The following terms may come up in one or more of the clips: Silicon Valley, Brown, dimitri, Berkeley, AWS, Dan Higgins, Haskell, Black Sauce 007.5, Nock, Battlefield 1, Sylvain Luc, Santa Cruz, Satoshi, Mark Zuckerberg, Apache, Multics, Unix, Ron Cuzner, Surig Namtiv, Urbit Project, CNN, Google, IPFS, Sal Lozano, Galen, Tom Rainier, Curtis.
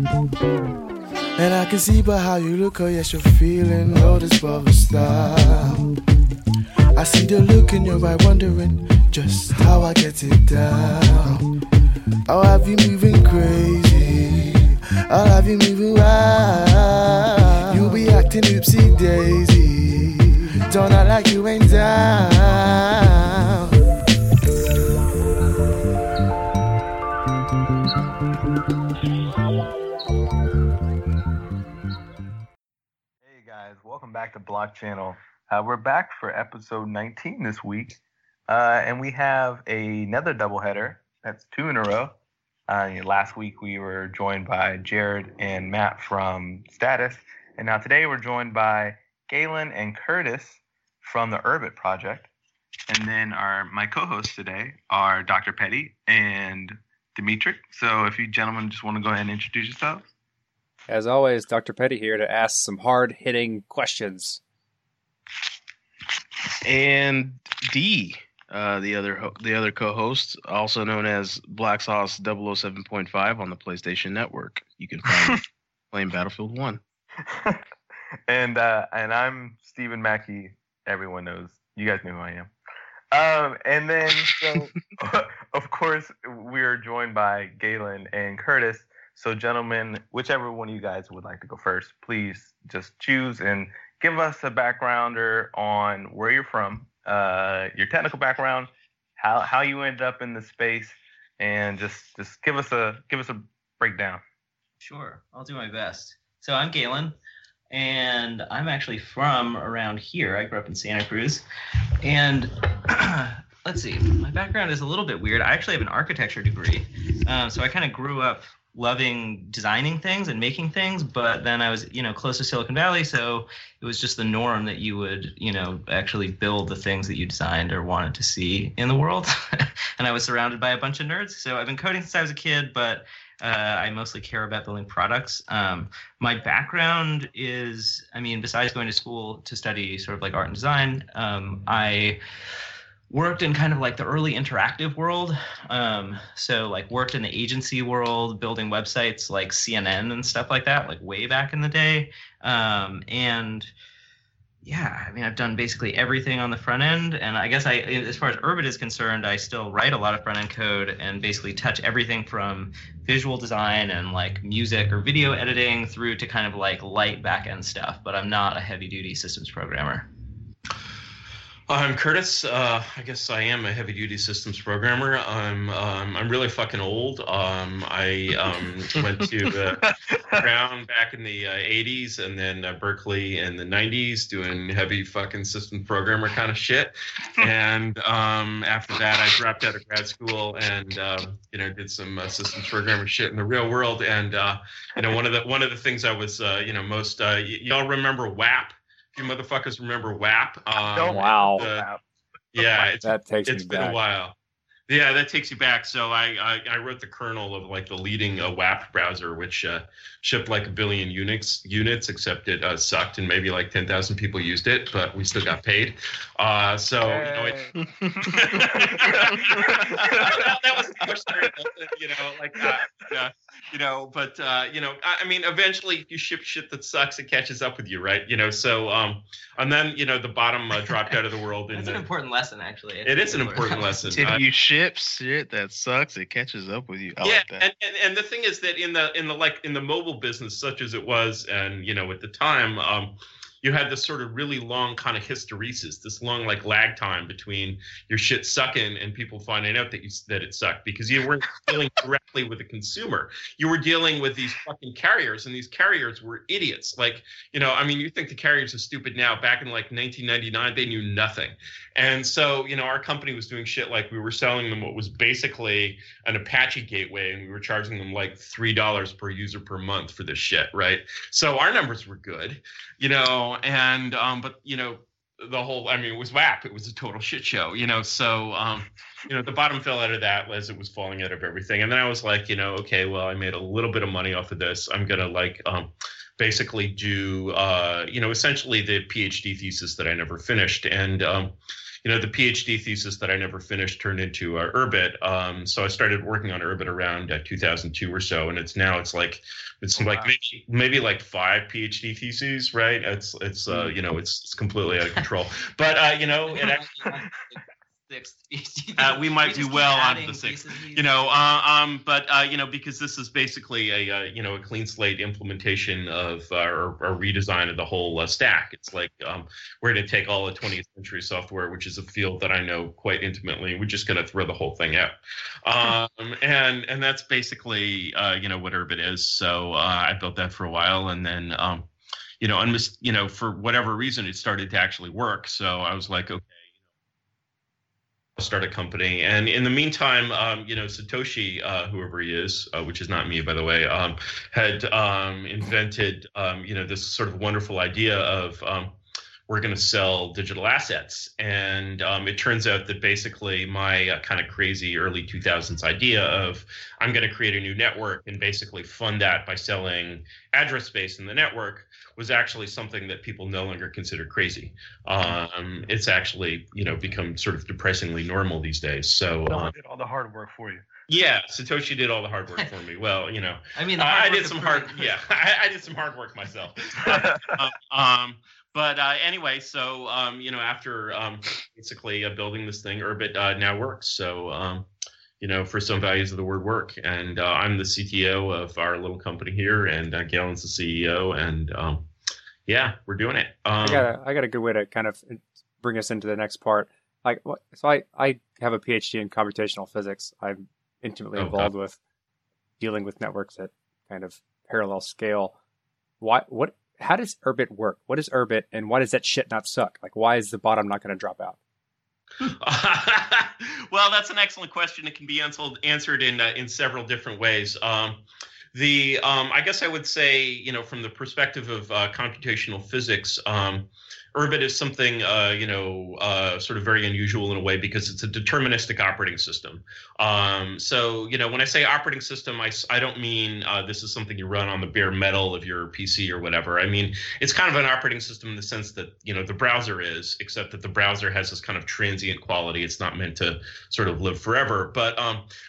And I can see by how you look, oh yes, you're feeling noticeable style. I see the look in your eye, wondering just how I get it down. I'll have you moving crazy, I'll have you moving wild. You be acting oopsie daisy, don't act like you ain't down. Hey guys, welcome back to Block Channel. We're back for episode 19 this week, and we have another doubleheader. That's two in a row. Last week we were joined by Jared and Matt from Status, and now today we're joined by Galen and Curtis from the Urbit Project. And then my co-hosts today are Dr. Petty and Dimitri. So if you gentlemen just want to go ahead and introduce yourselves. As always, Dr. Petty here to ask some hard-hitting questions. And D, the other co-host, also known as Black Sauce 007.5 on the PlayStation Network. You can find playing Battlefield 1. And I'm Stephen Mackey. Everyone knows. You guys know who I am. And then, so of course, we're joined by Galen and Curtis. So, gentlemen, whichever one of you guys would like to go first, please just choose and give us a backgrounder on where you're from, your technical background, how you ended up in the space, and just give us a breakdown. Sure, I'll do my best. So I'm Galen, and I'm actually from around here. I grew up in Santa Cruz, and let's see, my background is a little bit weird. I actually have an architecture degree, so I kind of grew up loving designing things and making things, but then I was, close to Silicon Valley, so it was just the norm that you would, actually build the things that you designed or wanted to see in the world. And I was surrounded by a bunch of nerds, so I've been coding since I was a kid, but I mostly care about building products. My background is, besides going to school to study sort of like art and design, I worked in kind of like the early interactive world. So like worked in the agency world, building websites like CNN and stuff like that, like way back in the day. I've done basically everything on the front end. And I guess as far as Urbit is concerned, I still write a lot of front end code and basically touch everything from visual design and like music or video editing through to kind of like light back end stuff. But I'm not a heavy duty systems programmer. I'm Curtis. I guess I am a heavy-duty systems programmer. I'm really fucking old. I went to Brown back in the 80s, and then Berkeley in the 90s, doing heavy fucking systems programmer kind of shit. And after that, I dropped out of grad school and did some systems programmer shit in the real world. And one of the things I was most y'all remember WAP. You motherfuckers remember WAP? Wow. It's been a while. Yeah, that takes you back. So I wrote the kernel of like the leading WAP browser, which shipped like a billion Unix units, except it sucked and maybe like 10,000 people used it, but we still got paid. That was the question, eventually you ship shit that sucks, it catches up with you, right? And then the bottom dropped out of the world. That's an important lesson, actually. It is an important lesson. If you ship shit that sucks, it catches up with you. I like that. And the thing is that in the mobile business, such as it was, and at the time, you had this sort of really long kind of hysteresis, this long like lag time between your shit sucking and people finding out that it sucked, because you weren't dealing directly with the consumer. You were dealing with these fucking carriers, and these carriers were idiots. Like, you think the carriers are stupid now. Back in like 1999, they knew nothing. And so, our company was doing shit like we were selling them what was basically an Apache gateway, and we were charging them like $3 per user per month for this shit, right? So our numbers were good, it was WAP. It was a total shit show, So, the bottom fell out of that as it was falling out of everything. And then I was like, okay, well, I made a little bit of money off of this. I'm gonna like basically do essentially the PhD thesis that I never finished, and you know, the PhD thesis that I never finished turned into Urbit. So I started working on Urbit around 2002 or so, and it's like maybe like 5 PhD theses, right? It's completely out of control. But it actually. We might do well on the 6th, because this is basically a clean slate implementation of or redesign of the whole stack. It's like we're going to take all the 20th century software, which is a field that I know quite intimately. We're just going to throw the whole thing out, and that's basically what Urbit is. So I built that for a while, and then for whatever reason, it started to actually work. So I was like, okay. Start a company. And in the meantime, Satoshi, whoever he is, which is not me, by the way, had invented, this sort of wonderful idea of we're going to sell digital assets. And it turns out that basically my kind of crazy early 2000s idea of I'm going to create a new network and basically fund that by selling address space in the network was actually something that people no longer consider crazy. It's actually, become sort of depressingly normal these days. So I did all the hard work for you. Yeah, Satoshi did all the hard work for me. Well, I did some hard. Yeah, I did some hard work myself. After basically building this thing, Urbit now works. So, for some values of the word work. And I'm the CTO of our little company here, and Galen's the CEO. And we're doing it. I got a good way to kind of bring us into the next part. I have a PhD in computational physics. I'm intimately involved with dealing with networks at kind of parallel scale. How does Urbit work? What is Urbit, and why does that shit not suck? Like, why is the bottom not going to drop out? Well, that's an excellent question. It can be answered in several different ways. I guess I would say, from the perspective of computational physics, Urbit is something, sort of very unusual in a way because it's a deterministic operating system. When I say operating system, I don't mean this is something you run on the bare metal of your PC or whatever. I mean, it's kind of an operating system in the sense that, the browser is, except that the browser has this kind of transient quality. It's not meant to sort of live forever. But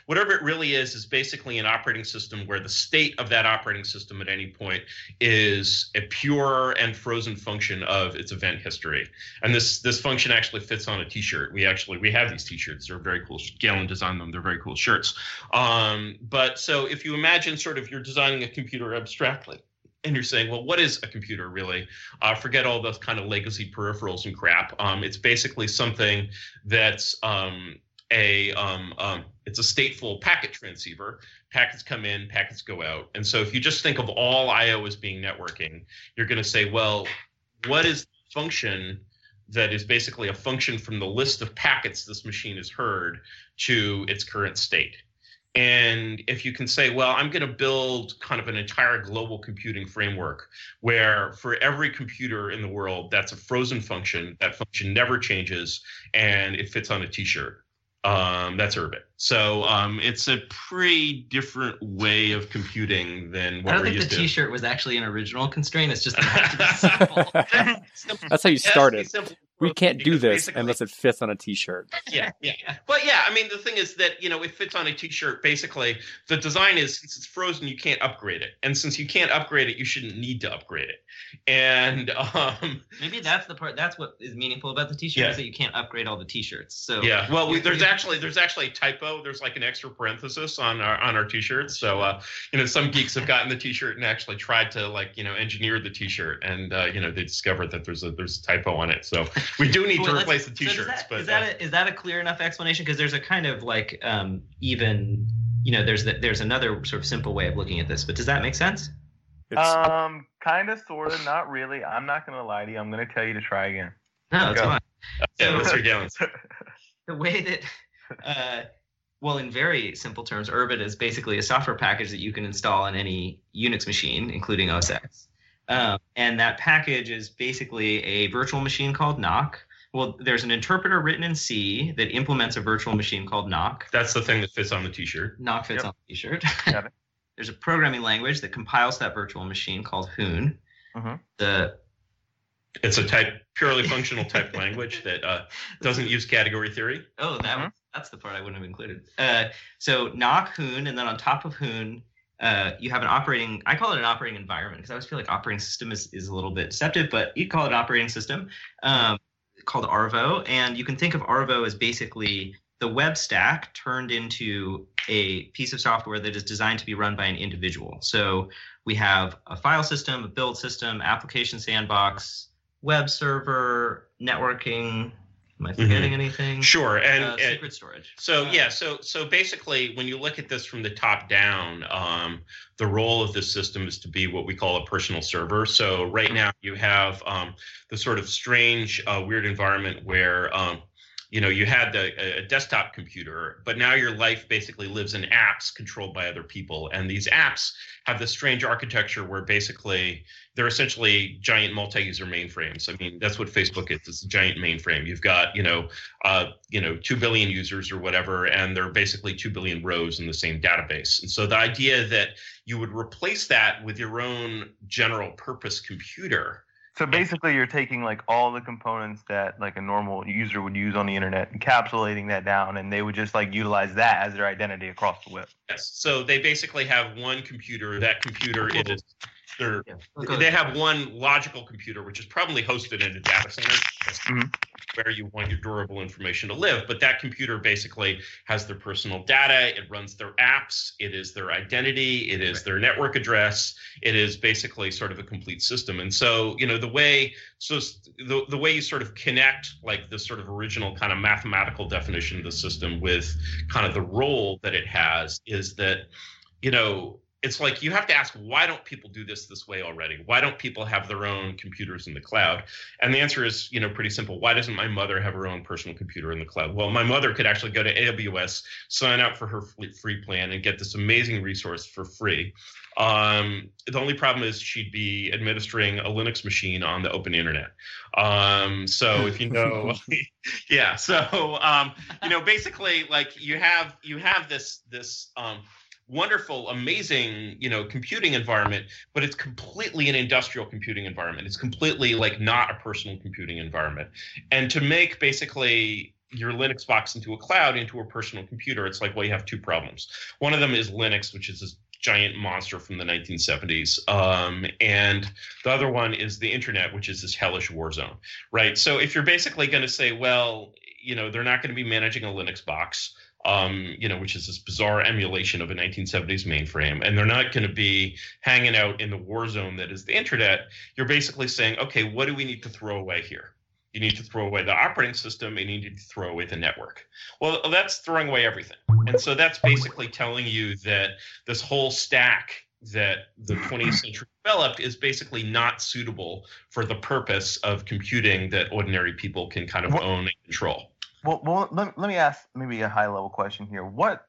whatever it really is basically an operating system where the state of that operating system at any point is a pure and frozen function of its event history. And this function actually fits on a t-shirt. We have these t-shirts. They're very cool. Galen designed them. They're very cool shirts. So if you imagine sort of you're designing a computer abstractly, and you're saying, well, what is a computer really? Forget all those kind of legacy peripherals and crap. It's basically something that's it's a stateful packet transceiver. Packets come in, packets go out. And so if you just think of all I/O as being networking, you're going to say, well, what is function that is basically a function from the list of packets this machine has heard to its current state? And if you can say, well, I'm going to build kind of an entire global computing framework where for every computer in the world, that's a frozen function, that function never changes, and it fits on a t-shirt. That's Urbit. So it's a pretty different way of computing than what we're used to. I don't think the t-shirt was actually an original constraint. It's just it has to be simple. That's how you started. We can't do this unless it fits on a t-shirt. Yeah. But yeah, I mean, the thing is that, it fits on a t-shirt. Basically, the design is, since it's frozen, you can't upgrade it. And since you can't upgrade it, you shouldn't need to upgrade it. And maybe that's the part, that's what is meaningful about the t-shirt is that you can't upgrade all the t-shirts. So yeah, well, there's actually a typo. There's like an extra parenthesis on our t-shirts. So, some geeks have gotten the t-shirt and actually tried to engineer the t-shirt. And, they discovered that there's a typo on it. So. We do need to replace the t-shirts. Is that a clear enough explanation? Because there's a kind of like there's another sort of simple way of looking at this. But does that make sense? Kind of, sort of, not really. I'm not going to lie to you. I'm going to tell you to try again. No, it's fine. So, what's your gallons? The way that in very simple terms, Urbit is basically a software package that you can install on any Unix machine, including OS X. And that package is basically a virtual machine called Nock. Well, there's an interpreter written in C that implements a virtual machine called Nock. That's the thing that fits on the t-shirt. Nock fits on the t-shirt. Got it. There's a programming language that compiles that virtual machine called Hoon. Uh-huh. The It's a type, purely functional type language that doesn't use category theory. Oh, that one, that's the part I wouldn't have included. So Nock, Hoon, and then on top of Hoon, you have an operating, I call it an operating environment because I always feel like operating system is a little bit deceptive, but you call it an operating system called Arvo. And you can think of Arvo as basically the web stack turned into a piece of software that is designed to be run by an individual. So we have a file system, a build system, application sandbox, web server, networking. Am I forgetting anything? Sure. And secret storage. So yeah, so basically when you look at this from the top down, the role of this system is to be what we call a personal server. So right now you have the sort of strange, weird environment where you know, you had a desktop computer, but now your life basically lives in apps controlled by other people. And these apps have this strange architecture where basically they're essentially giant multi-user mainframes. I mean, that's what Facebook is. It's a giant mainframe. You've got, you know, 2 billion users or whatever, and they're basically 2 billion rows in the same database. And so the idea that you would replace that with your own general purpose computer. So basically, you're taking like all the components that like a normal user would use on the internet, encapsulating that down, and they would just like utilize that as their identity across the web. Yes. So they basically have one computer. That computer is their. Yeah. They have one logical computer, which is probably hosted in a data center, where you want your durable information to live. But that computer basically has their personal data. It runs their apps. It is their identity. It is their network address. It is basically sort of a complete system. And so, you know, the way the way you sort of connect like this sort of original kind of mathematical definition of the system with kind of the role that it has is that, you know, it's like you have to ask, why don't people do this way already? Why don't people have their own computers in the cloud? And the answer is, you know, pretty simple. Why doesn't my mother have her own personal computer in the cloud? Well, my mother could actually go to AWS, sign up for her free plan, and get this amazing resource for free. The only problem is she'd be administering a Linux machine on the open internet. So if you know, yeah. So you know, basically, like you have this. Wonderful, amazing, you know, computing environment, but it's completely an industrial computing environment. It's completely like not a personal computing environment. And to make basically your Linux box into a cloud, into a personal computer, it's like, well, you have two problems. One of them is Linux, which is this giant monster from the 1970s. And the other one is the internet, which is this hellish war zone, right? So if you're basically going to say, well, you know, they're not going to be managing a Linux box, you know, which is this bizarre emulation of a 1970s mainframe, and they're not going to be hanging out in the war zone that is the internet, you're basically saying, okay, what do we need to throw away here? You need to throw away the operating system, and you need to throw away the network. Well, that's throwing away everything. And so that's basically telling you that this whole stack that the 20th century developed is basically not suitable for the purpose of computing that ordinary people can kind of own and control. Well, let me ask maybe a high-level question here. What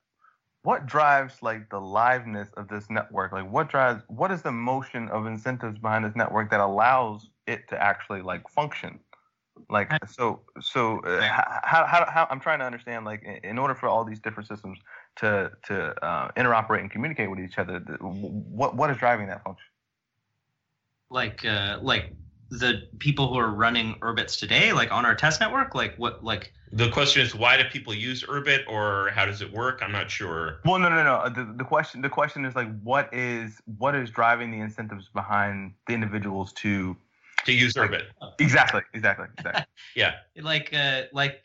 drives like the liveness of this network? Like, what is the motion of incentives behind this network that allows it to actually like function? Like, so how I'm trying to understand, like, in order for all these different systems to interoperate and communicate with each other, what is driving that function? Like the people who are running Urbits today, like on our test network, like what, like. The question is, why do people use Urbit, or how does it work? I'm not sure. Well, no. The question is like, what is driving the incentives behind the individuals to use Urbit? Exactly. Yeah. Like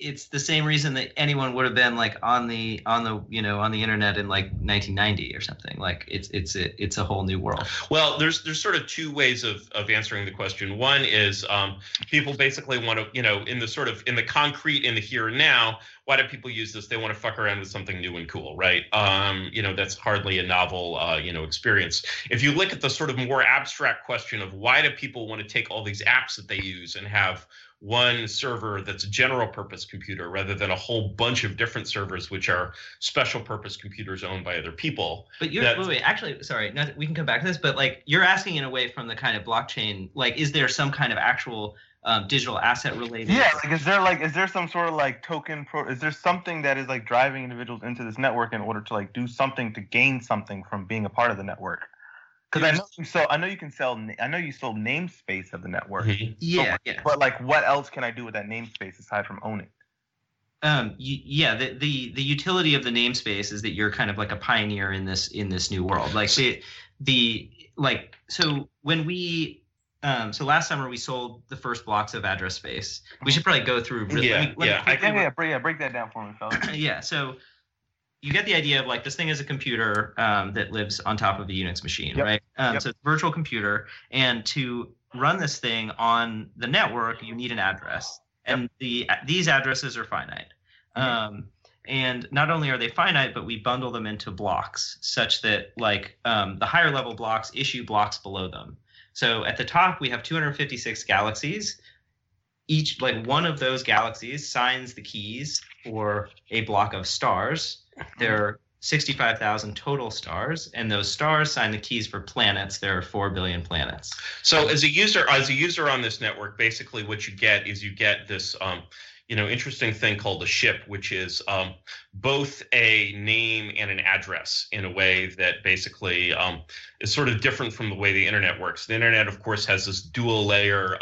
it's the same reason that anyone would have been like on the internet in like 1990 or something. Like it's a whole new world. Well, there's sort of two ways of answering the question. One is people basically want to, you know, in the concrete, in the here and now, why do people use this? They want to fuck around with something new and cool, right? You know, that's hardly a novel, you know, experience. If you look at the sort of more abstract question of why do people want to take all these apps that they use and have one server that's a general purpose computer rather than a whole bunch of different servers which are special purpose computers owned by other people. But we can come back to this, but like you're asking in a way from the kind of blockchain, like is there some kind of actual digital asset related? Yeah, is there some sort of like token is there something that is like driving individuals into this network in order to like do something to gain something from being a part of the network? Because I know you sell, I know you sold namespace of the network. Yeah, yeah. But like, what else can I do with that namespace aside from own it? Yeah, the utility of the namespace is that you're kind of like a pioneer in this new world. Like so when we so last summer we sold the first blocks of address space. We should probably go through. Break that down for me, fellas. Yeah, so. You get the idea of like this thing is a computer that lives on top of a Unix machine, right? So it's a virtual computer, and to run this thing on the network, you need an address, and these addresses are finite. And not only are they finite, but we bundle them into blocks such that like the higher level blocks issue blocks below them. So at the top, we have 256 galaxies. Each like one of those galaxies signs the keys for a block of stars. There are 65,000 total stars, and those stars sign the keys for planets. There are 4 billion planets. So as a user on this network, basically what you get is this interesting thing called a ship, which is both a name and an address in a way that basically is sort of different from the way the internet works. The internet, of course, has this dual layer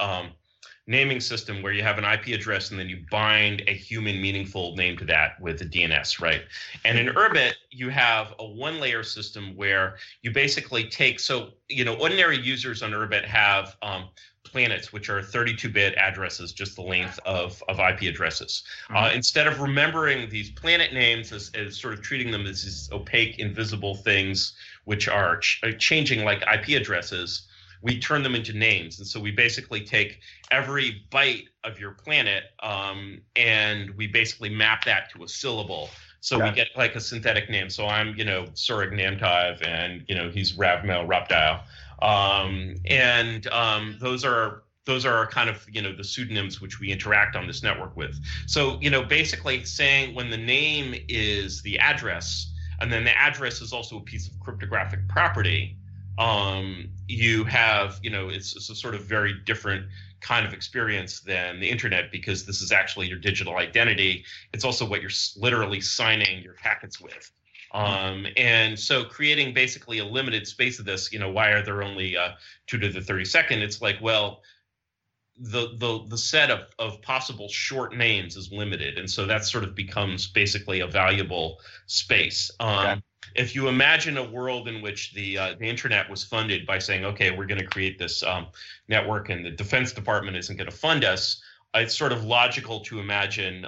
naming system where you have an IP address and then you bind a human meaningful name to that with a DNS, right? And in Urbit, you have a one-layer system where you basically take, ordinary users on Urbit have planets, which are 32-bit addresses, just the length of IP addresses. Instead of remembering these planet names as sort of treating them as these opaque, invisible things, which are changing like IP addresses, we turn them into names. And so we basically take every byte of your planet and we basically map that to a syllable. So we get like a synthetic name. So I'm, Surig Namtiv, and, he's Ravmel Rapdial. Those are kind of, the pseudonyms which we interact on this network with. So, basically saying when the name is the address, and then the address is also a piece of cryptographic property, you have, it's a sort of very different kind of experience than the internet, because this is actually your digital identity. It's also what you're literally signing your packets with. And so creating basically a limited space of this, why are there only 2 to the 32nd? It's like, well, the set of possible short names is limited. And so that sort of becomes basically a valuable space. If you imagine a world in which the internet was funded by saying, okay, we're going to create this network and the Defense Department isn't going to fund us, it's sort of logical to imagine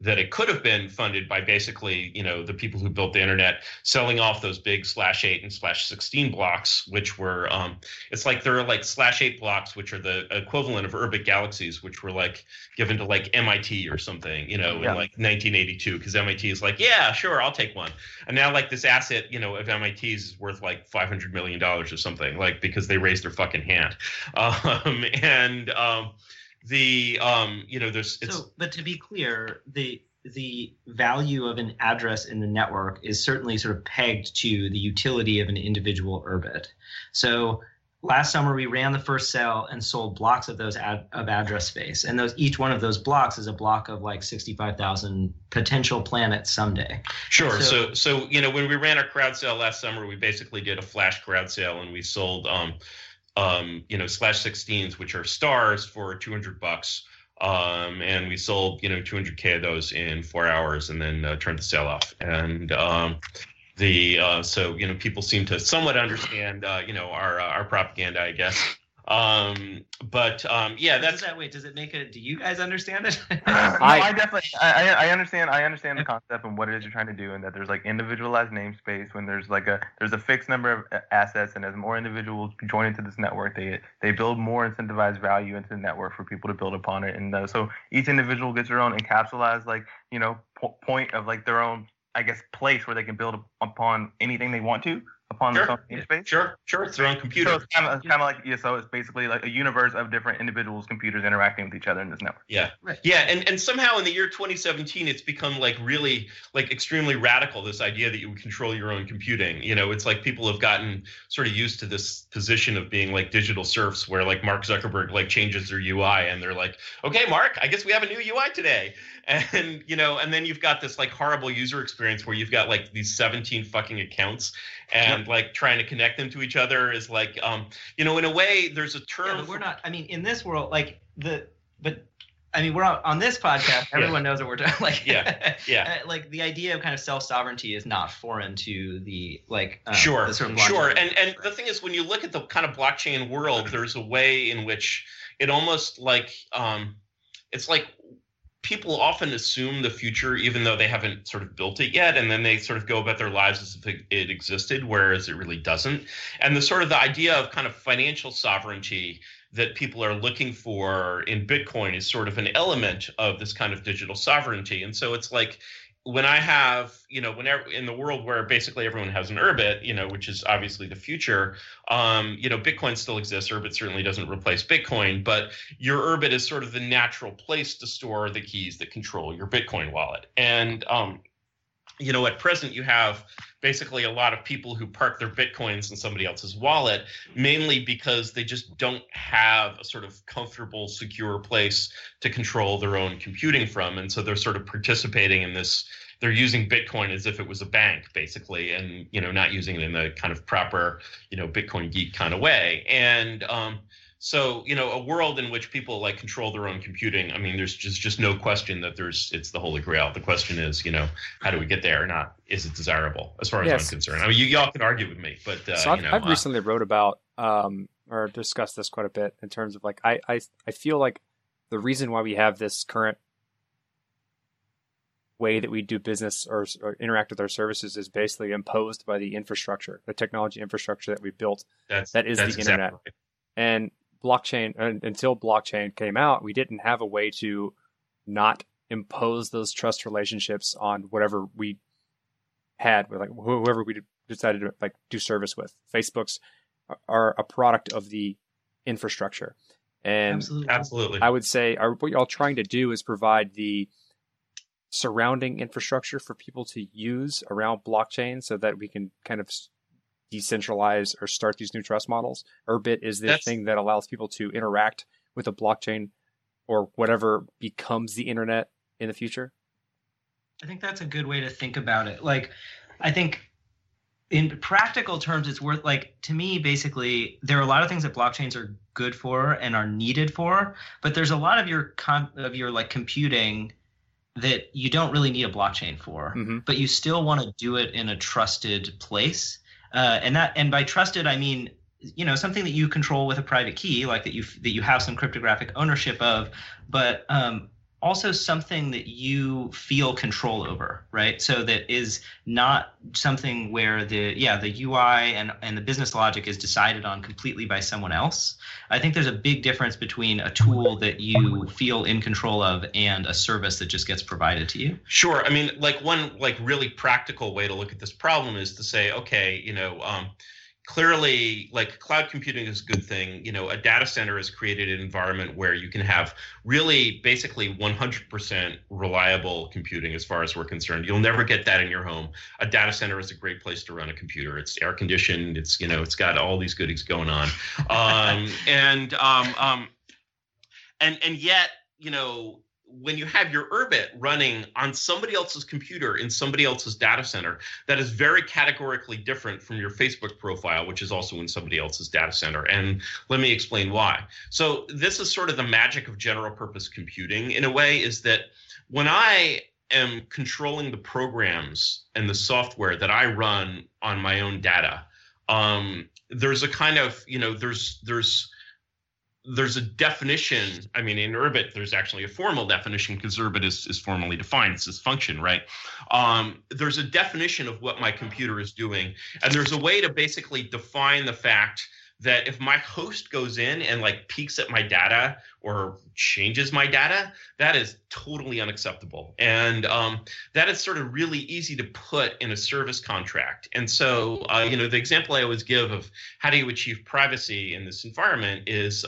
that it could have been funded by basically, the people who built the internet selling off those big /8 and /16 blocks, which were, it's like there are like /8 blocks, which are the equivalent of Urbit galaxies, which were like given to like MIT or something, in like 1982, because MIT is like, yeah, sure, I'll take one. And now like this asset, of MIT's is worth like $500 million or something, like because they raised their fucking hand. But to be clear, the value of an address in the network is certainly sort of pegged to the utility of an individual Urbit. So last summer we ran the first sale and sold blocks of those of address space, and those each one of those blocks is a block of like 65,000 potential planets someday. Sure. So when we ran our crowd sale last summer, we basically did a flash crowd sale, and we sold /16s, which are stars, for $200, and we sold $200K of those in 4 hours, and then turned the sale off. And people seem to somewhat understand our propaganda, I guess. Does it make it? Do you guys understand it? I understand the concept and what it is you're trying to do, and that there's like individualized namespace when there's like there's a fixed number of assets, and as more individuals join into this network, they build more incentivized value into the network for people to build upon it, and so each individual gets their own encapsulized point of like their own, I guess, place where they can build upon anything they want to. Upon the namespace? Sure. It's their own computer. So it's kind of like so it's basically like a universe of different individuals' computers interacting with each other in this network. Yeah. Right. Yeah, and somehow in the year 2017, it's become like really like extremely radical, this idea that you would control your own computing. It's like people have gotten sort of used to this position of being like digital serfs, where like Mark Zuckerberg like changes their UI and they're like, okay, Mark, I guess we have a new UI today. And, you know, and then you've got this like horrible user experience where you've got like these 17 fucking accounts and like trying to connect them to each other is like, you know, in a way there's a term. Yeah, we're not, I mean, in this world, like I mean, we're on this podcast, everyone knows what we're doing. Like, like the idea of kind of self-sovereignty is not foreign to the like, the sort of And the thing is, when you look at the kind of blockchain world, there's a way in which it almost like, it's like, people often assume the future, even though they haven't sort of built it yet, and then they sort of go about their lives as if it existed, whereas it really doesn't. And the sort of the idea of kind of financial sovereignty that people are looking for in Bitcoin is sort of an element of this kind of digital sovereignty. And so it's like when I have, you know, whenever in the world where basically everyone has an Urbit, you know, which is obviously the future, you know, Bitcoin still exists. Urbit certainly doesn't replace Bitcoin, but your Urbit is sort of the natural place to store the keys that control your Bitcoin wallet. And, you know, at present you have basically a lot of people who park their Bitcoins in somebody else's wallet, mainly because they just don't have a sort of comfortable, secure place to control their own computing from. And so they're sort of participating in this. They're using Bitcoin as if it was a bank, basically, and, you know, not using it in the kind of proper, you know, Bitcoin geek kind of way. And so, you know, a world in which people like control their own computing, I mean, there's just no question that it's the holy grail. The question is, you know, how do we get there or not? Is it desirable as far as I'm concerned? I mean, y'all can argue with me, but so you know, I've recently wrote about or discussed this quite a bit in terms of like, I feel like the reason why we have this current way that we do business or interact with our services is basically imposed by the infrastructure, the technology infrastructure that we built. That's the internet. Exactly. And blockchain, until blockchain came out, we didn't have a way to not impose those trust relationships on whatever we had with like whoever we decided to like do service with. Facebooks are a product of the infrastructure. And Absolutely. I would say what y'all trying to do is provide the surrounding infrastructure for people to use around blockchain so that we can kind of decentralize or start these new trust models. Urbit is this thing that allows people to interact with a blockchain or whatever becomes the internet in the future. I think that's a good way to think about it. Like, I think in practical terms, it's worth like, to me, basically, there are a lot of things that blockchains are good for and are needed for, but there's a lot of your like computing that you don't really need a blockchain for, but you still want to do it in a trusted place. And by trusted, I mean, you know, something that you control with a private key, like that you have some cryptographic ownership of, but also something that you feel control over, right? So that is not something where the UI and the business logic is decided on completely by someone else. I think there's a big difference between a tool that you feel in control of and a service that just gets provided to you. Sure. I mean, like one like really practical way to look at this problem is to say, okay, you know, clearly, like cloud computing is a good thing. You know, a data center has created an environment where you can have really basically 100% reliable computing as far as we're concerned. You'll never get that in your home. A data center is a great place to run a computer. It's air conditioned. It's, you know, it's got all these goodies going on. And yet, you know, when you have your Urbit running on somebody else's computer in somebody else's data center, that is very categorically different from your Facebook profile, which is also in somebody else's data center. And let me explain why. So this is sort of the magic of general purpose computing in a way, is that when I am controlling the programs and the software that I run on my own data, there's a kind of, you know, there's a definition. I mean, in Urbit, there's actually a formal definition because Urbit is formally defined. It's this function, right? There's a definition of what my computer is doing. And there's a way to basically define the fact that if my host goes in and like peeks at my data or changes my data, that is totally unacceptable. And that is sort of really easy to put in a service contract. And so, you know, the example I always give of how do you achieve privacy in this environment is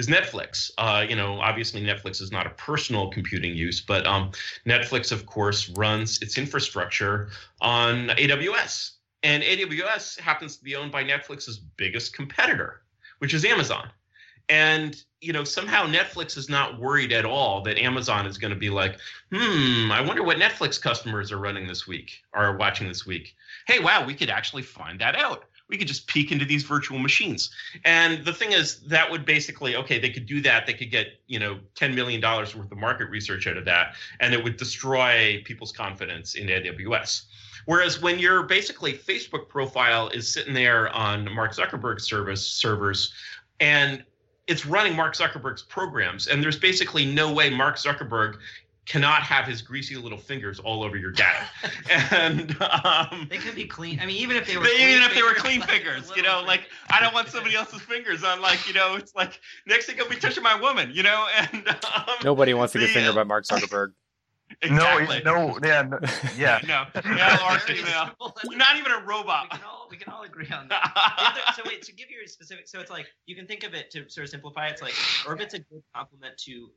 Netflix. You know, obviously Netflix is not a personal computing use, but Netflix, of course, runs its infrastructure on AWS. And AWS happens to be owned by Netflix's biggest competitor, which is Amazon. And, you know, somehow Netflix is not worried at all that Amazon is going to be like, I wonder what Netflix customers are running this week, are watching this week. Hey, wow, we could actually find that out. We could just peek into these virtual machines. And the thing is, that would basically, okay, they could do that. They could get, you know, $10 million worth of market research out of that, and it would destroy people's confidence in AWS. Whereas when your basically Facebook profile is sitting there on Mark Zuckerberg's servers, and it's running Mark Zuckerberg's programs, and there's basically no way Mark Zuckerberg cannot have his greasy little fingers all over your data. And they could be clean. I mean, even if they were clean fingers, you know, like, I don't want somebody else's fingers on, like, you know, it's like, next thing I'll be touching my woman, you know. And nobody wants a good finger by Mark Zuckerberg. Exactly. You're not even a robot. We can all agree on that. So give you a specific, so it's like, you can think of it, to sort of simplify, it's like Urbit's a good complement to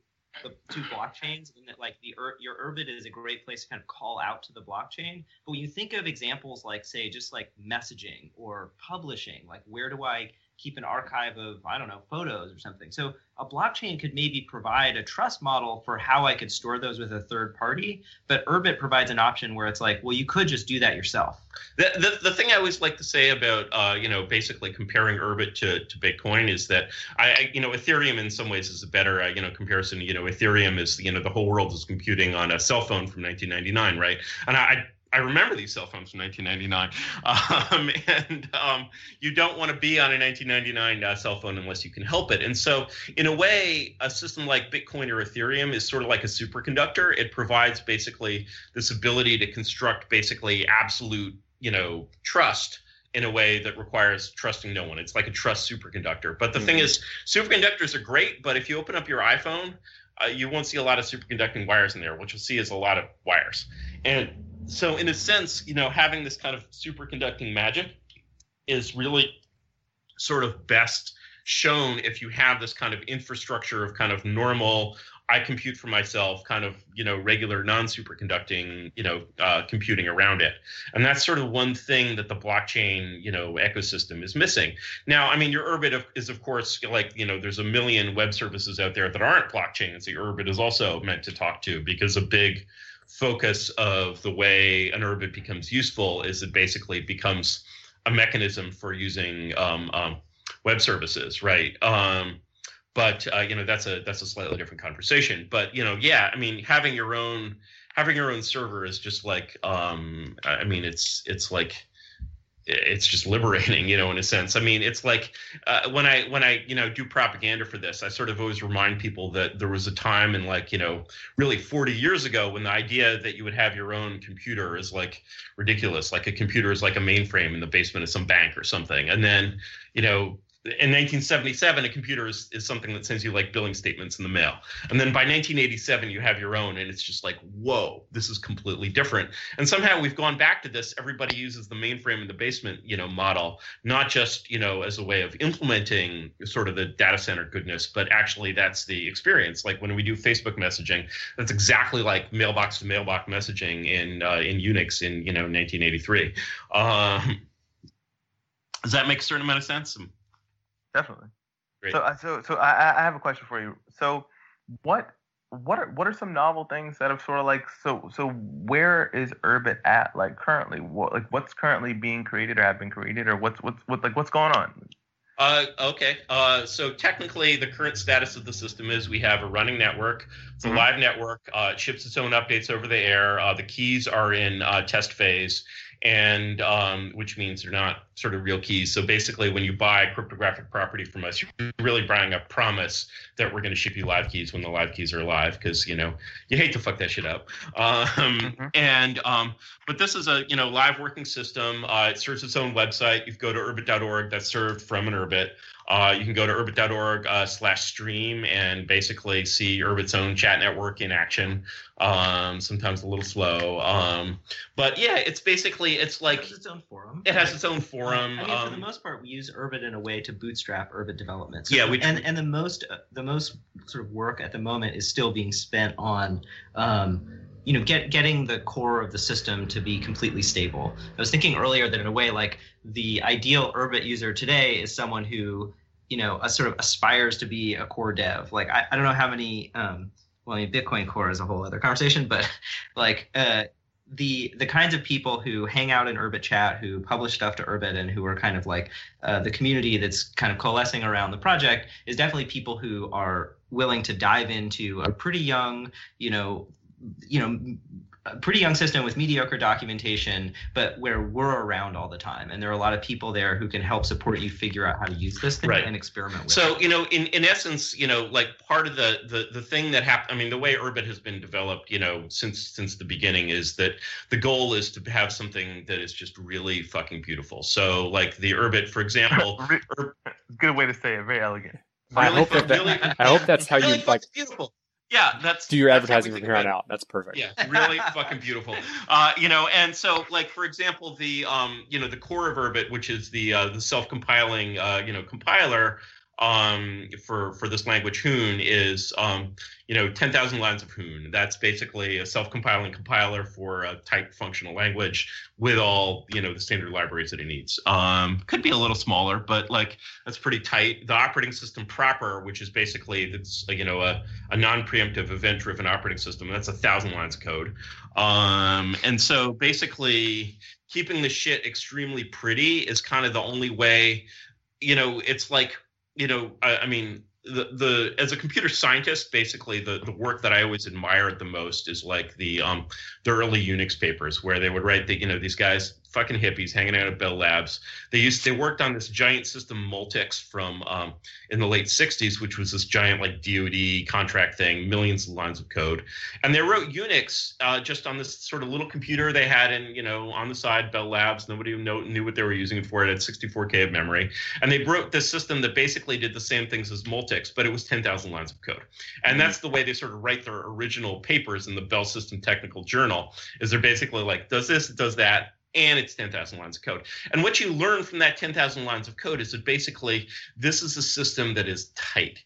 the two blockchains, in that, like, your Urbit is a great place to kind of call out to the blockchain. But when you think of examples like, say, just like messaging or publishing, like, where do I keep an archive of, I don't know, photos or something. So a blockchain could maybe provide a trust model for how I could store those with a third party, but Urbit provides an option where it's like, well, you could just do that yourself. The thing I always like to say about, you know, basically comparing Urbit to Bitcoin is that, I Ethereum in some ways is a better, comparison. You know, Ethereum is, you know, the whole world is computing on a cell phone from 1999, right? And I remember these cell phones from 1999, you don't want to be on a 1999 cell phone unless you can help it. And so, in a way, a system like Bitcoin or Ethereum is sort of like a superconductor. It provides basically this ability to construct basically absolute, you know, trust in a way that requires trusting no one. It's like a trust superconductor. But the thing is, superconductors are great, but if you open up your iPhone, you won't see a lot of superconducting wires in there. What you'll see is a lot of wires. And so in a sense, you know, having this kind of superconducting magic is really sort of best shown if you have this kind of infrastructure of kind of normal, I compute for myself, kind of, you know, regular non-superconducting, you know, computing around it. And that's sort of one thing that the blockchain, you know, ecosystem is missing. Now, I mean, your Urbit is, of course, like, you know, there's a million web services out there that aren't blockchain. And so your Urbit is also meant to talk to, because a big focus of the way an Urbit becomes useful is it basically becomes a mechanism for using web services, right? That's a slightly different conversation. But, you know, yeah, I mean, having your own server is just like, I mean, it's like, it's just liberating, you know, in a sense. I mean, it's like when I you know, do propaganda for this, I sort of always remind people that there was a time in, like, you know, really 40 years ago when the idea that you would have your own computer is, like, ridiculous. Like, a computer is like a mainframe in the basement of some bank or something. And then, you know, in 1977, a computer is something that sends you, like, billing statements in the mail. And then by 1987, you have your own, and it's just like, whoa, this is completely different. And somehow we've gone back to this. Everybody uses the mainframe in the basement, you know, model, not just, you know, as a way of implementing sort of the data center goodness, but actually that's the experience. Like, when we do Facebook messaging, that's exactly like mailbox to mailbox messaging in Unix in, you know, 1983. Does that make a certain amount of sense? Definitely. Great. So I have a question for you. So what are some novel things that have sort of, like, so where is Urbit at, like, currently? What's currently being created or have been created, or what's going on? Okay. So technically, the current status of the system is we have a running network. It's a live network. It ships its own updates over the air. The keys are in test phase, and which means they're not sort of real keys. So basically, when you buy cryptographic property from us, you're really buying a promise that we're going to ship you live keys when the live keys are live, because, you know, you hate to fuck that shit up. But this is a, you know, live working system. It serves its own website. You go to urbit.org. That's served from an Urbit. You can go to urbit.org /stream and basically see Urbit's own chat network in action. Sometimes a little slow. But yeah, it's basically, it's like, it has its own forum. I mean, for the most part, we use Urbit in a way to bootstrap Urbit development. So, yeah. And the most sort of work at the moment is still being spent on, you know, getting the core of the system to be completely stable. I was thinking earlier that, in a way, like, the ideal Urbit user today is someone who a sort of aspires to be a core dev. Like, I don't know how many, well, I mean, Bitcoin core is a whole other conversation, but like, the kinds of people who hang out in Urbit chat, who publish stuff to Urbit, and who are kind of like the community that's kind of coalescing around the project is definitely people who are willing to dive into a pretty young, a pretty young system with mediocre documentation, but where we're around all the time. And there are a lot of people there who can help support you figure out how to use this thing and experiment with it. So, in essence, like part of the thing that happened, I mean, the way Urbit has been developed, since the beginning is that the goal is to have something that is just really fucking beautiful. So like the Urbit, for example, good way to say it, very elegant. I hope that's how you like beautiful. Yeah, that's do your advertising from here on out. That's perfect. Yeah, really fucking beautiful. And so like for example, the the core of Urbit, which is the self-compiling compiler for this language Hoon is 10,000 lines of Hoon. That's basically a self-compiling compiler for a typed functional language with all, the standard libraries that it needs. Could be a little smaller, but like that's pretty tight. The operating system proper, which is basically a non-preemptive event-driven operating system, that's 1,000 lines of code. And so basically keeping the shit extremely pretty is kind of the only way, it's like, the as a computer scientist, basically the work that I always admired the most is like the early Unix papers where they would write these guys, fucking hippies hanging out at Bell Labs. They worked on this giant system Multics from in the late 60s, which was this giant like DoD contract thing, millions of lines of code. And they wrote Unix just on this sort of little computer they had in, on the side, Bell Labs. Nobody knew what they were using it for. It had 64K of memory. And they wrote this system that basically did the same things as Multics, but it was 10,000 lines of code. And that's the way they sort of write their original papers in the Bell System Technical Journal is they're basically like, does this, does that, and it's 10,000 lines of code. And what you learn from that 10,000 lines of code is that basically this is a system that is tight.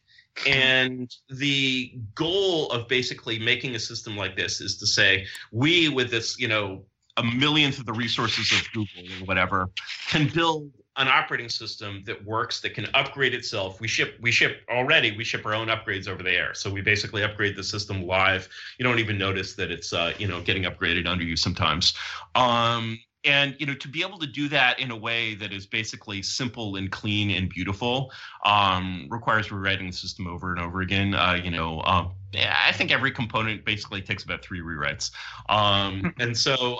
And the goal of basically making a system like this is to say, we with this, a millionth of the resources of Google and whatever can build an operating system that works, that can upgrade itself. We ship our own upgrades over the air. So we basically upgrade the system live. You don't even notice that it's, getting upgraded under you sometimes. And, to be able to do that in a way that is basically simple and clean and beautiful requires rewriting the system over and over again. I think every component basically takes about 3 rewrites. And so,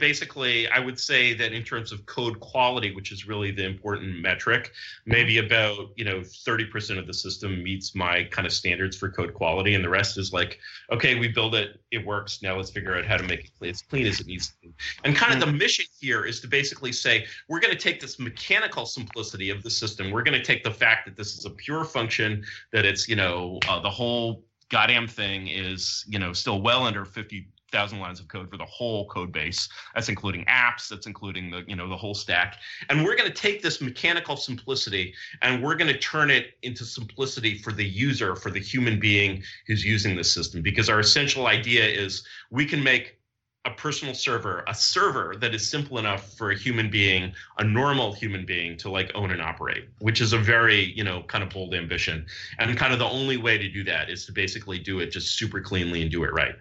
basically, I would say that in terms of code quality, which is really the important metric, maybe about, 30% of the system meets my kind of standards for code quality. And the rest is like, okay, we build it. It works. Now let's figure out how to make it as clean as it needs to be. And kind of the mission here is to basically say, we're going to take this mechanical simplicity of the system. We're going to take the fact that this is a pure function, that it's, the whole goddamn thing is, still well under 50,000 lines of code for the whole code base. That's including apps. That's including the, the whole stack. And we're going to take this mechanical simplicity and we're going to turn it into simplicity for the user, for the human being who's using this system. Because our essential idea is we can make a personal server, a server that is simple enough for a human being, a normal human being to like own and operate, which is a very, kind of bold ambition. And kind of the only way to do that is to basically do it just super cleanly and do it right.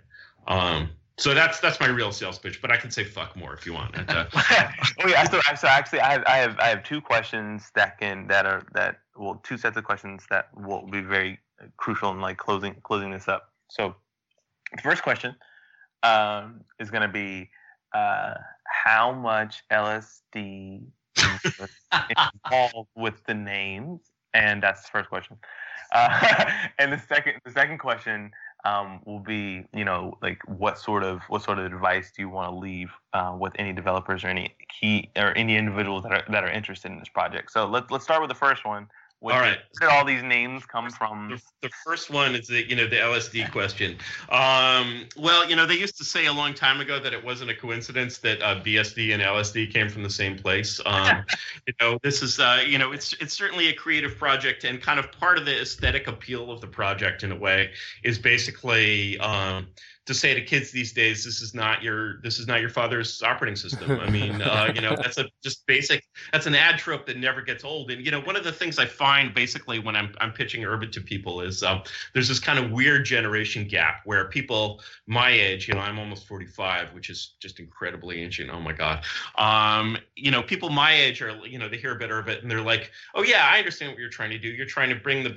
So that's my real sales pitch, but I can say fuck more if you want. So actually I have 2 questions two sets of questions that will be very crucial in like closing this up. So the first question is going to be how much LSD is involved with the names, and that's the first question. And the second question will be, what sort of advice do you want to leave with any developers or any individuals that are interested in this project? So let's start with the first one. All right. Where did all these names come from? The first one is the LSD question. They used to say a long time ago that it wasn't a coincidence that BSD and LSD came from the same place. This is it's certainly a creative project, and kind of part of the aesthetic appeal of the project in a way is basically to say to kids these days, this is not your father's operating system. I mean, that's that's an ad trope that never gets old. And, one of the things I find basically when I'm pitching Urbit to people is there's this kind of weird generation gap where people my age, I'm almost 45, which is just incredibly ancient. Oh my God. People my age are, they hear a bit of it and they're like, oh yeah, I understand what you're trying to do. You're trying to bring the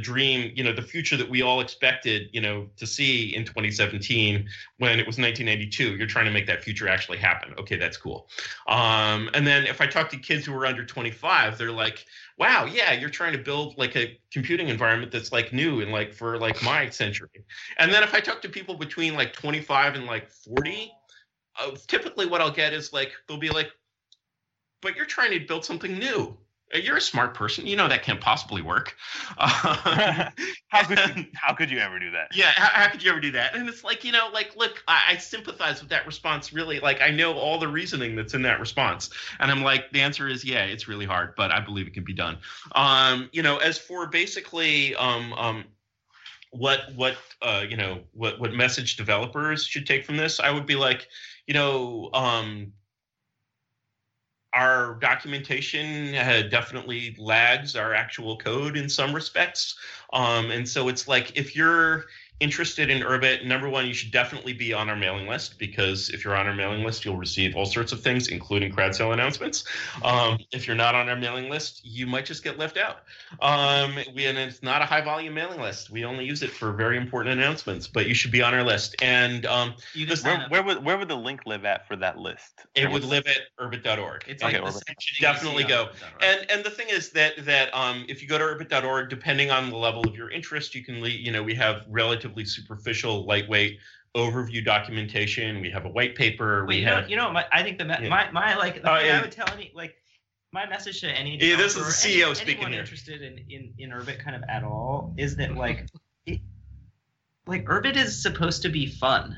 dream, the future that we all expected, to see in 2017 when it was 1992. You're trying to make that future actually happen. Okay, that's cool. And then if I talk to kids who are under 25, they're like, wow, yeah, you're trying to build a computing environment that's new and for my century. And then if I talk to people between 25 and 40, typically what I'll get is they'll be like, but you're trying to build something new. You're a smart person. That can't possibly work. How could you ever do that? Yeah, how could you ever do that? And it's look, I sympathize with that response, really. I know all the reasoning that's in that response. And I'm the answer is, yeah, it's really hard, but I believe it can be done. As for basically what message developers should take from this, I would be our documentation definitely lags our actual code in some respects. And so it's if you're interested in Urbit, number one, you should definitely be on our mailing list, because if you're on our mailing list, you'll receive all sorts of things, including crowd sale announcements. If you're not on our mailing list, you might just get left out. And it's not a high volume mailing list. We only use it for very important announcements, but you should be on our list. And where would the link live at for that list? It would live at urbit.org. It's definitely go. And the thing is that if you go to urbit.org, depending on the level of your interest, you can we have relative superficial, lightweight overview documentation. We have a white paper. I think I would tell my message to any this is the CEO speaking here, interested in Urbit at all, is that Urbit is supposed to be fun.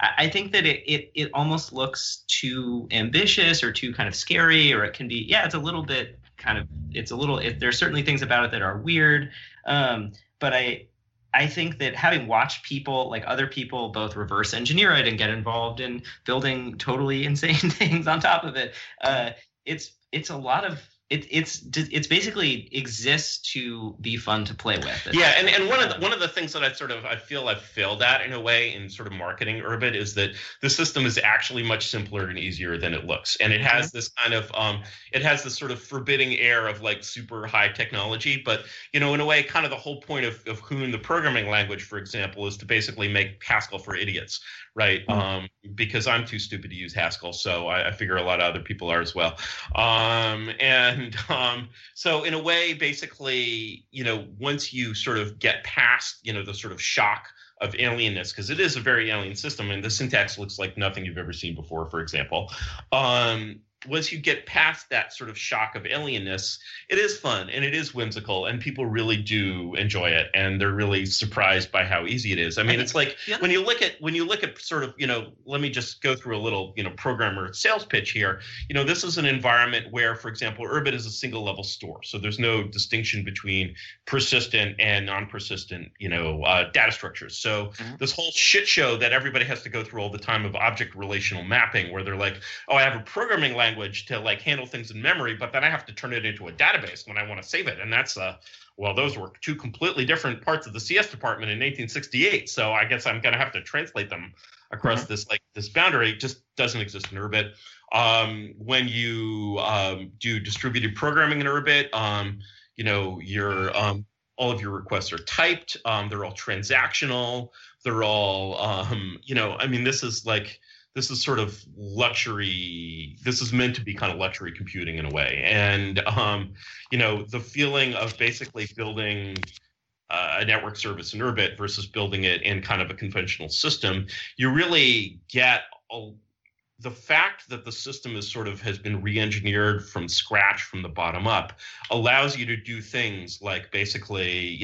I think that it almost looks too ambitious or too scary, or it can be it's a little bit there's certainly things about it that are weird, but I think that having watched people other people both reverse engineer it and get involved in building totally insane things on top of it, it's a lot of it's basically exists to be fun to play with. Yeah, and one of the things that I feel I've failed at in a way in marketing Urbit is that the system is actually much simpler and easier than it looks, and it has this this forbidding air of super high technology. But in a way, the whole point of Hoon, the programming language, for example, is to basically make Haskell for idiots, right? Because I'm too stupid to use Haskell, so I figure a lot of other people are as well, And so in a way, basically, once you get past, the shock of alienness, because it is a very alien system and the syntax looks like nothing you've ever seen before, for example. Once you get past that shock of alienness, it is fun and it is whimsical and people really do enjoy it, and they're really surprised by how easy it is. I mean, when you look at let me just go through a little, programmer sales pitch here. This is an environment where, for example, Urbit is a single level store. So there's no distinction between persistent and non-persistent, data structures. So this whole shit show that everybody has to go through all the time of object relational mapping, where they're like, oh, I have a programming language to handle things in memory, but then I have to turn it into a database when I want to save it, and that's those were two completely different parts of the CS department in 1968, so I guess I'm gonna have to translate them across this this boundary. It just doesn't exist in Urbit. When you do distributed programming in Urbit, your all of your requests are typed, they're all transactional, they're all this is luxury. This is meant to be luxury computing in a way. And, the feeling of basically building a network service in Urbit versus building it in a conventional system, you really get the fact that the system is has been re-engineered from scratch, from the bottom up, allows you to do things like basically,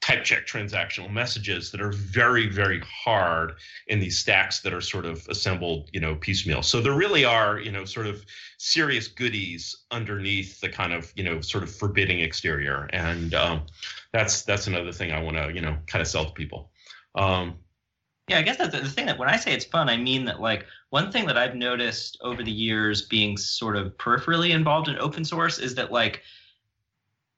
type check transactional messages that are very, very hard in these stacks that are assembled, piecemeal. So there really are, serious goodies underneath the forbidding exterior. And that's another thing I want to, sell to people. Yeah, I guess that's the thing, that when I say it's fun, I mean that, like, one thing that I've noticed over the years being sort of peripherally involved in open source is that, like,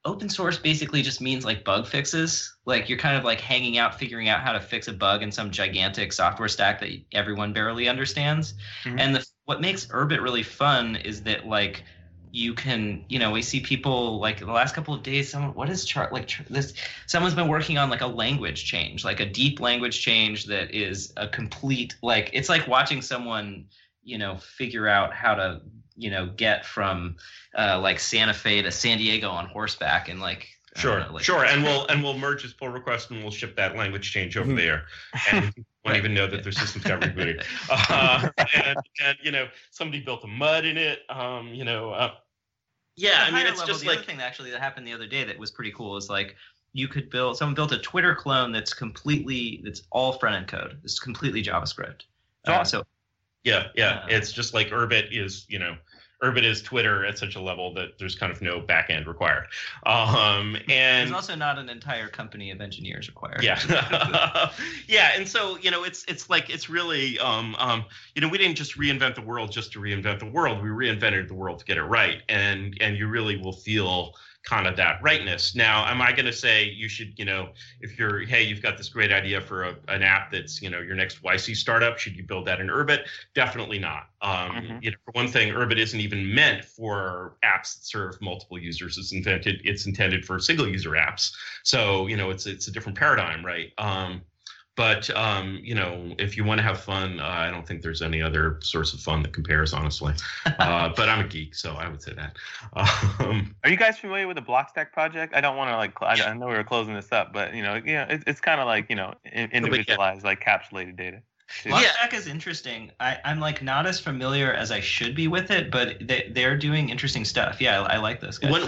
open source basically just means, like, bug fixes. Like, you're kind of, like, hanging out, figuring out how to fix a bug in some gigantic software stack that everyone barely understands. Mm-hmm. And what makes Urbit really fun is that, like, you can, you know, we see people, like, the last couple of days, someone's been working on, like, a language change, like a deep language change that is a complete, like, it's like watching someone, you know, figure out how to, you know, get from like Santa Fe to San Diego on horseback, and like, sure, know, like, sure, and we'll merge this pull request and we'll ship that language change over there, and won't even know that their system's got rebooted. And you know, somebody built a MUD in it. You know, yeah. I mean, it's level, just the like other thing actually that happened the other day that was pretty cool is like you could build. Someone built a Twitter clone that's all front end code. It's completely JavaScript. It's just like Urbit is, you know, Urbit is Twitter at such a level that there's kind of no back end required. And there's also not an entire company of engineers required. Yeah. Yeah. And so, you know, it's like, it's really, you know, we didn't just reinvent the world just to reinvent the world. We reinvented the world to get it right. And you really will feel kind of that rightness. Now, am I going to say you should, you know, if you're, hey, you've got this great idea for an app that's, you know, your next YC startup, should you build that in Urbit? Definitely not. You know, for one thing, Urbit isn't even meant for apps that serve multiple users. It's intended for single user apps. So, you know, it's a different paradigm, right? But you know, if you want to have fun, I don't think there's any other source of fun that compares, honestly. But I'm a geek, so I would say that. Are you guys familiar with the Blockstack project? I don't want to I know we were closing this up, but you know, it's kind of like, you know, individualized, like capsulated data. Blockstack is interesting. I'm like not as familiar as I should be with it, but they're doing interesting stuff. Yeah, I like this guy. One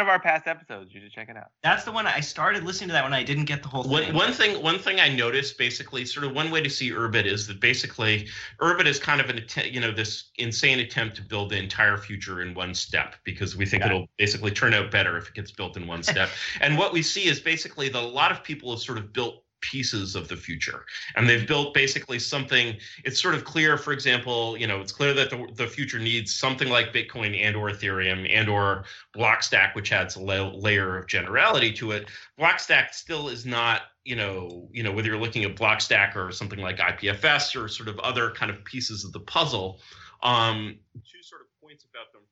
of our past episodes, you should check it out. That's the one I started listening to that when I didn't get the whole thing. One thing I noticed basically, sort of one way to see Urbit is that basically Urbit is kind of an attempt, you know, this insane attempt to build the entire future in one step because we think it'll basically turn out better if it gets built in one step. And what we see is basically that a lot of people have sort of built pieces of the future, and they've built basically something. It's sort of clear, for example, you know, it's clear that the future needs something like Bitcoin and or Ethereum and or Blockstack, which adds a layer of generality to it. Blockstack still is not, you know, whether you're looking at Blockstack or something like IPFS or sort of other kind of pieces of the puzzle. Two sort of points about them.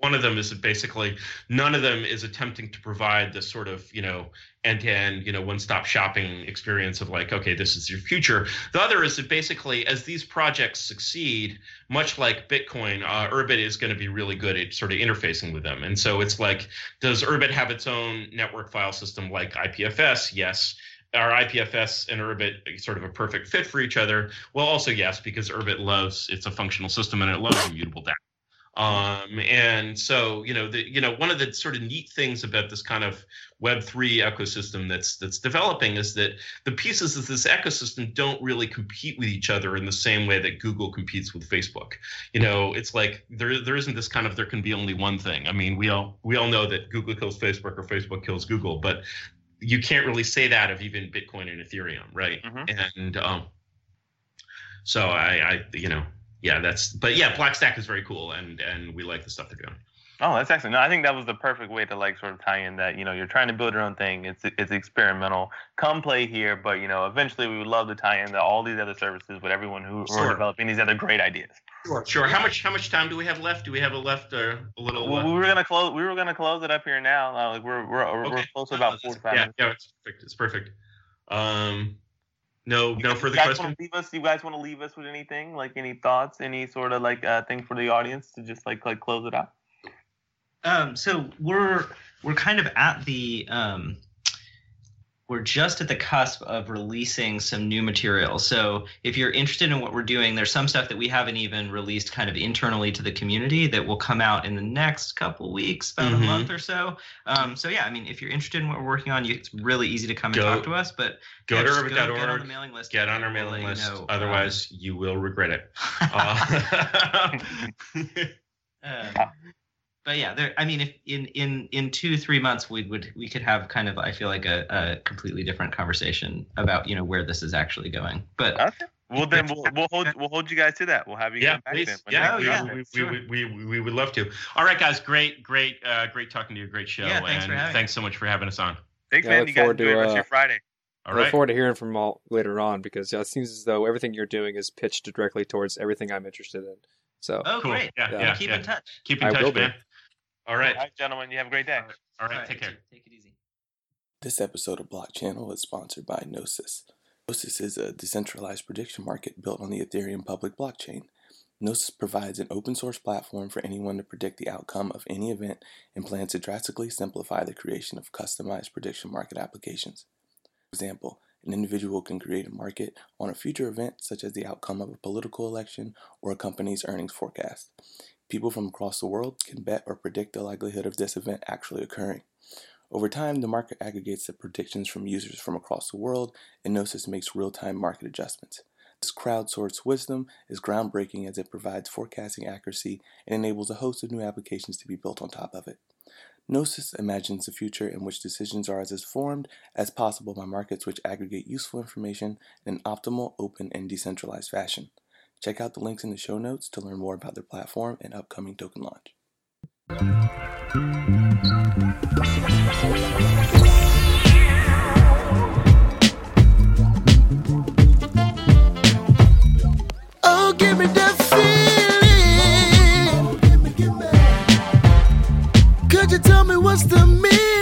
One of them is that basically none of them is attempting to provide this sort of, you know, end-to-end, you know, one-stop shopping experience of like, okay, this is your future. The other is that basically as these projects succeed, much like Bitcoin, Urbit is going to be really good at sort of interfacing with them. And so it's like, does Urbit have its own network file system like IPFS? Yes. Are IPFS and Urbit sort of a perfect fit for each other? Well, also yes, because Urbit loves, it's a functional system and it loves immutable data. And so, you know, one of the sort of neat things about this kind of Web3 ecosystem that's developing is that the pieces of this ecosystem don't really compete with each other in the same way that Google competes with Facebook. You know, it's like there isn't this kind of there can be only one thing. I mean, we all know that Google kills Facebook or Facebook kills Google, but you can't really say that of even Bitcoin and Ethereum, right? Mm-hmm. And so I you know. Yeah, Blackstack is very cool, and we like the stuff they're doing. Oh, that's excellent. No, I think that was the perfect way to like sort of tie in that, you know, you're trying to build your own thing. It's experimental. Come play here, but you know, eventually we would love to tie in to all these other services with everyone who are developing these other great ideas. Sure. How much time do we have left? Do we have a little? Well, we were gonna close it up here now. Like we're close to about 45 minutes. Yeah, it's perfect. No further questions. You guys want to leave us with anything? Like any thoughts? Any sort of like thing for the audience to just like close it up? So we're kind of at the we're just at the cusp of releasing some new material. So if you're interested in what we're doing, there's some stuff that we haven't even released kind of internally to the community that will come out in the next couple weeks, about a month or so. So yeah, I mean, if you're interested in what we're working on, it's really easy to come and talk to us. But go to urbit.org, get on the mailing list. Get on our mailing list. Otherwise, you will regret it. But yeah, there, I mean, if in 2-3 months we could have kind of, I feel like, a completely different conversation about, you know, where this is actually going. But okay. Well, then we'll hold you guys to that. We'll have you come back then. Yeah, we would love to. All right, guys, great talking to you. Great show. Yeah, thanks, and thanks so much for having us on. Thanks, man. You guys enjoy the rest of your Friday. All right. I look forward to hearing from all later on, because it seems as though everything you're doing is pitched directly towards everything I'm interested in. So cool. Great. Yeah. Keep in touch. Keep in touch, man. All right. All right, gentlemen. You have a great day. All right. Take care. Take it easy. This episode of Block Channel is sponsored by Gnosis. Gnosis is a decentralized prediction market built on the Ethereum public blockchain. Gnosis provides an open source platform for anyone to predict the outcome of any event and plans to drastically simplify the creation of customized prediction market applications. For example, an individual can create a market on a future event such as the outcome of a political election or a company's earnings forecast. People from across the world can bet or predict the likelihood of this event actually occurring. Over time, the market aggregates the predictions from users from across the world, and Gnosis makes real-time market adjustments. This crowdsourced wisdom is groundbreaking as it provides forecasting accuracy and enables a host of new applications to be built on top of it. Gnosis imagines a future in which decisions are as informed as possible by markets which aggregate useful information in an optimal, open, and decentralized fashion. Check out the links in the show notes to learn more about their platform and upcoming token launch. Oh, give me that feeling. Could you tell me what's the meaning?